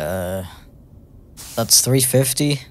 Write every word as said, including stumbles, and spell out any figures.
Uh, that's three fifty.